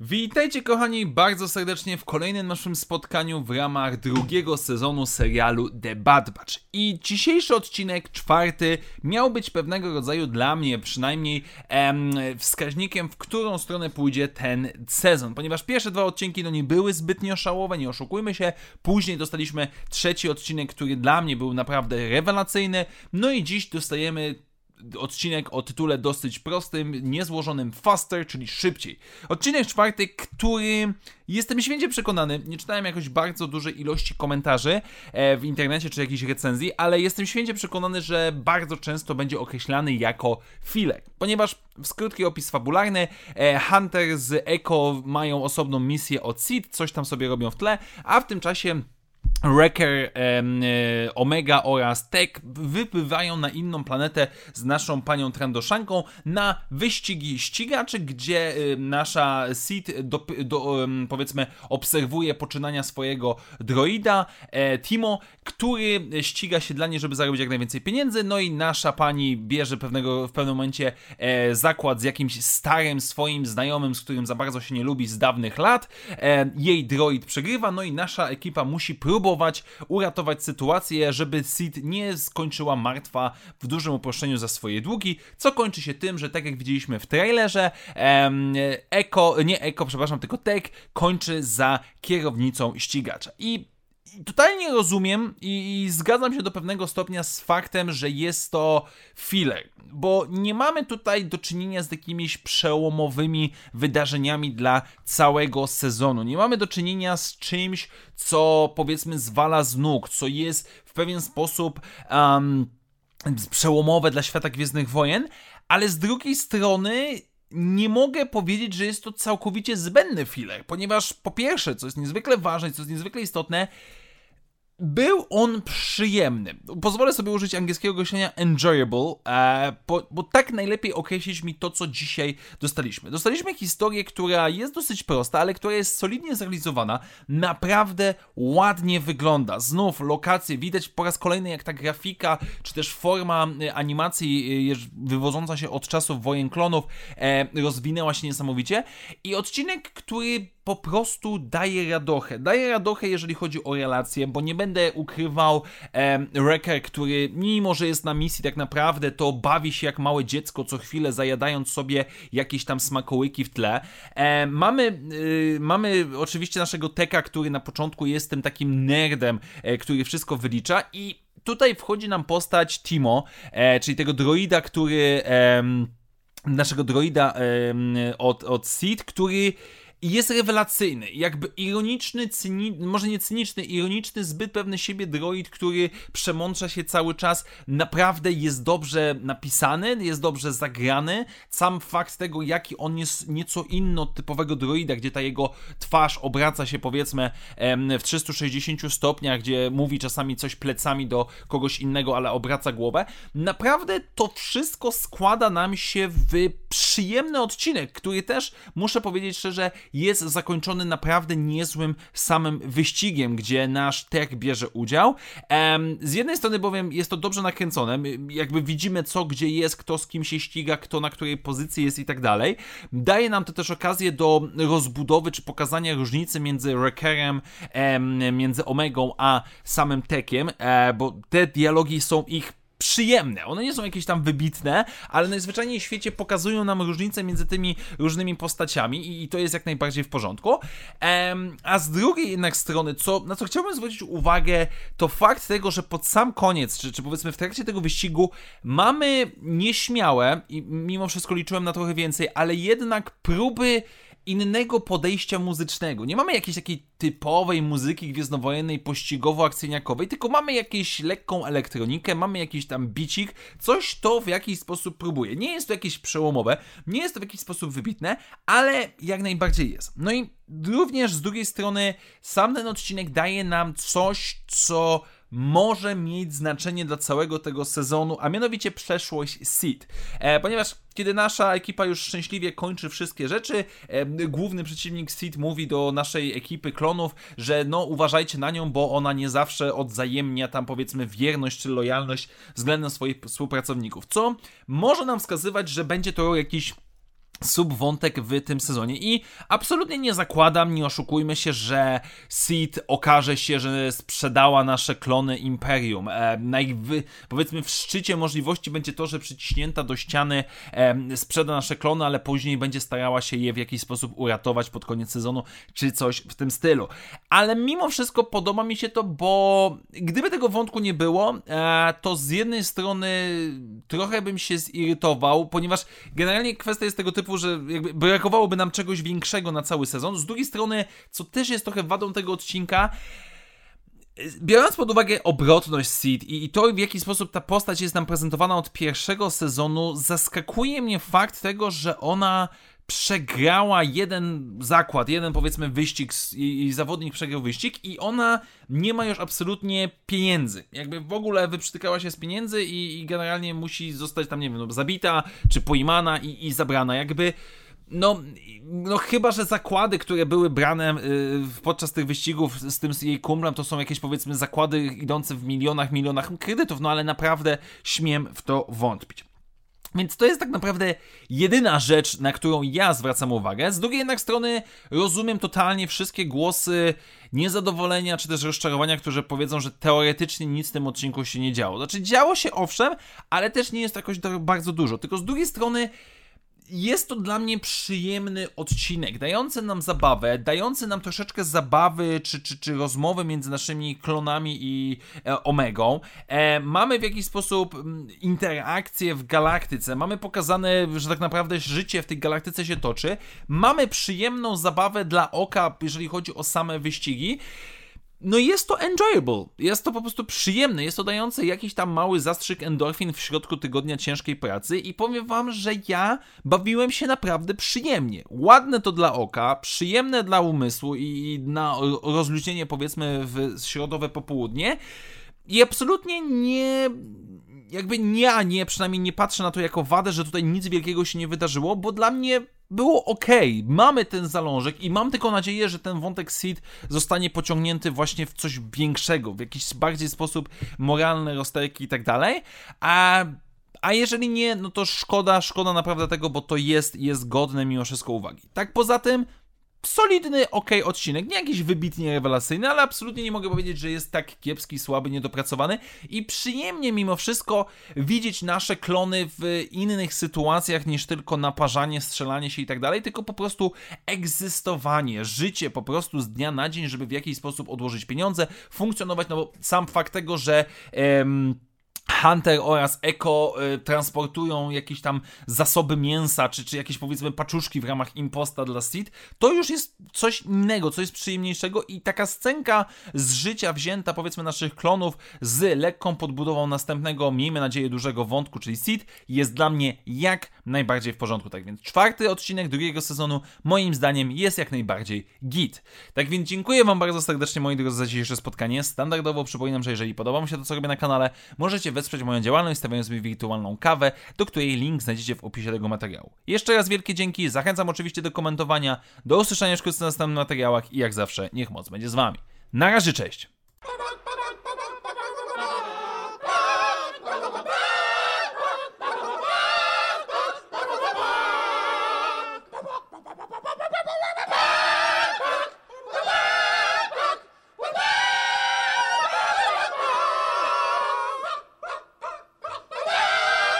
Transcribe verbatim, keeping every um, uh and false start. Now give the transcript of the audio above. Witajcie kochani bardzo serdecznie w kolejnym naszym spotkaniu w ramach drugiego sezonu serialu The Bad Batch. I dzisiejszy odcinek, czwarty, miał być pewnego rodzaju dla mnie przynajmniej em, wskaźnikiem, w którą stronę pójdzie ten sezon. Ponieważ pierwsze dwa odcinki no nie były zbytnio szałowe, nie oszukujmy się. Później dostaliśmy trzeci odcinek, który dla mnie był naprawdę rewelacyjny. No i dziś dostajemy odcinek o tytule dosyć prostym, niezłożonym faster, czyli szybciej. Odcinek czwarty, który jestem święcie przekonany, nie czytałem jakoś bardzo dużej ilości komentarzy w internecie czy jakichś recenzji, ale jestem święcie przekonany, że bardzo często będzie określany jako filler, ponieważ w skrótki opis fabularny, Hunter z Echo mają osobną misję od Sith, coś tam sobie robią w tle, a w tym czasie Wrecker, e, Omega oraz Tech wypływają na inną planetę z naszą panią Trandoszanką na wyścigi ścigaczy, gdzie e, nasza Sith do, do, e, powiedzmy obserwuje poczynania swojego droida e, Timo, który ściga się dla niej, żeby zarobić jak najwięcej pieniędzy. No i nasza pani bierze pewnego, w pewnym momencie e, zakład z jakimś starym swoim znajomym, z którym za bardzo się nie lubi z dawnych lat. E, jej droid przegrywa, no i nasza ekipa musi próbować uratować sytuację, żeby Sith nie skończyła martwa w dużym uproszczeniu za swoje długi, co kończy się tym, że tak jak widzieliśmy w trailerze, em, Echo, nie Echo, przepraszam, tylko Tech kończy za kierownicą ścigacza. I totalnie rozumiem i, i zgadzam się do pewnego stopnia z faktem, że jest to filler, bo nie mamy tutaj do czynienia z jakimiś przełomowymi wydarzeniami dla całego sezonu. Nie mamy do czynienia z czymś, co powiedzmy zwala z nóg, co jest w pewien sposób um, przełomowe dla świata Gwiezdnych Wojen, ale z drugiej strony nie mogę powiedzieć, że jest to całkowicie zbędny filler, ponieważ po pierwsze, co jest niezwykle ważne, co jest niezwykle istotne, był on przyjemny. Pozwolę sobie użyć angielskiego określenia enjoyable, bo, bo tak najlepiej określić mi to, co dzisiaj dostaliśmy. Dostaliśmy historię, która jest dosyć prosta, ale która jest solidnie zrealizowana. Naprawdę ładnie wygląda. Znów lokacje, widać po raz kolejny, jak ta grafika, czy też forma animacji wywodząca się od czasów Wojen Klonów rozwinęła się niesamowicie. I odcinek, który po prostu daje radochę. Daje radochę, jeżeli chodzi o relacje, bo nie będę ukrywał e, Wrecker, który mimo, że jest na misji tak naprawdę, to bawi się jak małe dziecko, co chwilę zajadając sobie jakieś tam smakołyki w tle. E, mamy, e, mamy oczywiście naszego Teka, który na początku jest tym takim nerdem, e, który wszystko wylicza i tutaj wchodzi nam postać Timo, e, czyli tego droida, który e, naszego droida e, od, od Sith, który jest rewelacyjny, jakby ironiczny, cyniczny, może nie cyniczny, ironiczny, zbyt pewny siebie droid, który przemącza się cały czas, naprawdę jest dobrze napisany, jest dobrze zagrany. Sam fakt tego, jaki on jest nieco inny od typowego droida, gdzie ta jego twarz obraca się powiedzmy w trzystu sześćdziesięciu stopniach, gdzie mówi czasami coś plecami do kogoś innego, ale obraca głowę. Naprawdę to wszystko składa nam się w przyjemny odcinek, który też, muszę powiedzieć szczerze, jest zakończony naprawdę niezłym samym wyścigiem, gdzie nasz Tech bierze udział. Z jednej strony bowiem jest to dobrze nakręcone, jakby widzimy co, gdzie jest, kto z kim się ściga, kto na której pozycji jest i tak dalej. Daje nam to też okazję do rozbudowy, czy pokazania różnicy między Wreckerem, między Omegą, a samym Techiem, bo te dialogi są ich przyjemne. One nie są jakieś tam wybitne, ale najzwyczajniej w świecie pokazują nam różnicę między tymi różnymi postaciami i, i to jest jak najbardziej w porządku. Ehm, a z drugiej jednak strony, co, na co chciałbym zwrócić uwagę, to fakt tego, że pod sam koniec, czy, czy powiedzmy w trakcie tego wyścigu mamy nieśmiałe, i mimo wszystko liczyłem na trochę więcej, ale jednak próby innego podejścia muzycznego. Nie mamy jakiejś takiej typowej muzyki gwiezdnowojennej, pościgowo-akcyjniakowej, tylko mamy jakąś lekką elektronikę, mamy jakiś tam bicik, coś to w jakiś sposób próbuje. Nie jest to jakieś przełomowe, nie jest to w jakiś sposób wybitne, ale jak najbardziej jest. No i również z drugiej strony sam ten odcinek daje nam coś, co może mieć znaczenie dla całego tego sezonu, a mianowicie przeszłość Sith. E, ponieważ kiedy nasza ekipa już szczęśliwie kończy wszystkie rzeczy, e, główny przeciwnik Sith mówi do naszej ekipy klonów, że no uważajcie na nią, bo ona nie zawsze odzajemnia tam powiedzmy wierność czy lojalność względem swoich współpracowników, co może nam wskazywać, że będzie to jakiś subwątek w tym sezonie i absolutnie nie zakładam, nie oszukujmy się, że Sith okaże się, że sprzedała nasze klony Imperium. E, najwy, powiedzmy w szczycie możliwości będzie to, że przyciśnięta do ściany e, sprzeda nasze klony, ale później będzie starała się je w jakiś sposób uratować pod koniec sezonu, czy coś w tym stylu. Ale mimo wszystko podoba mi się to, bo gdyby tego wątku nie było, e, to z jednej strony trochę bym się zirytował, ponieważ generalnie kwestia jest tego typu, że jakby brakowałoby nam czegoś większego na cały sezon. Z drugiej strony, co też jest trochę wadą tego odcinka, biorąc pod uwagę obrotność Sith i, i to, w jaki sposób ta postać jest nam prezentowana od pierwszego sezonu, zaskakuje mnie fakt tego, że ona przegrała jeden zakład, jeden powiedzmy wyścig i zawodnik przegrał wyścig i ona nie ma już absolutnie pieniędzy. Jakby w ogóle wyprztykała się z pieniędzy i, i generalnie musi zostać tam, nie wiem, no, zabita czy pojmana i, i zabrana. Jakby No, no chyba, że zakłady, które były brane y, podczas tych wyścigów z tym z jej kumplem, to są jakieś powiedzmy zakłady idące w milionach, milionach kredytów, no ale naprawdę śmiem w to wątpić. Więc to jest tak naprawdę jedyna rzecz, na którą ja zwracam uwagę. Z drugiej jednak strony rozumiem totalnie wszystkie głosy niezadowolenia czy też rozczarowania, którzy powiedzą, że teoretycznie nic w tym odcinku się nie działo. Znaczy działo się owszem, ale też nie jest to jakoś bardzo dużo. Tylko z drugiej strony jest to dla mnie przyjemny odcinek, dający nam zabawę, dający nam troszeczkę zabawy czy, czy, czy rozmowy między naszymi klonami i e, Omegą. E, mamy w jakiś sposób m, interakcje w galaktyce, mamy pokazane, że tak naprawdę życie w tej galaktyce się toczy. Mamy przyjemną zabawę dla oka, jeżeli chodzi o same wyścigi. No jest to enjoyable, jest to po prostu przyjemne, jest to dające jakiś tam mały zastrzyk endorfin w środku tygodnia ciężkiej pracy i powiem wam, że ja bawiłem się naprawdę przyjemnie. Ładne to dla oka, przyjemne dla umysłu i na rozluźnienie powiedzmy w środowe popołudnie i absolutnie nie... Jakby ja nie, przynajmniej nie patrzę na to jako wadę, że tutaj nic wielkiego się nie wydarzyło, bo dla mnie było okej. Mamy ten zalążek i mam tylko nadzieję, że ten wątek Sith zostanie pociągnięty właśnie w coś większego, w jakiś bardziej sposób moralne rozterki i tak dalej. A... A jeżeli nie, no to szkoda, szkoda naprawdę tego, bo to jest, jest godne mimo wszystko uwagi. Tak poza tym, solidny, okej odcinek, nie jakiś wybitnie rewelacyjny, ale absolutnie nie mogę powiedzieć, że jest tak kiepski, słaby, niedopracowany i przyjemnie mimo wszystko widzieć nasze klony w innych sytuacjach niż tylko naparzanie, strzelanie się i tak dalej, tylko po prostu egzystowanie, życie po prostu z dnia na dzień, żeby w jakiś sposób odłożyć pieniądze, funkcjonować, no bo sam fakt tego, że... Em, Hunter oraz Echo y, transportują jakieś tam zasoby mięsa, czy, czy jakieś powiedzmy paczuszki w ramach imposta dla Sith, to już jest coś innego, coś przyjemniejszego i taka scenka z życia wzięta powiedzmy naszych klonów z lekką podbudową następnego, miejmy nadzieję, dużego wątku, czyli Sith, jest dla mnie jak najbardziej w porządku. Tak więc czwarty odcinek drugiego sezonu moim zdaniem jest jak najbardziej git. Tak więc dziękuję wam bardzo serdecznie, moi drodzy, za dzisiejsze spotkanie. Standardowo przypominam, że jeżeli podoba wam się to, co robię na kanale, możecie wesprzeć moją działalność, stawiając mi wirtualną kawę, do której link znajdziecie w opisie tego materiału. Jeszcze raz wielkie dzięki, zachęcam oczywiście do komentowania, do usłyszenia już wkrótce na następnych materiałach i jak zawsze, niech moc będzie z wami. Na razie, cześć!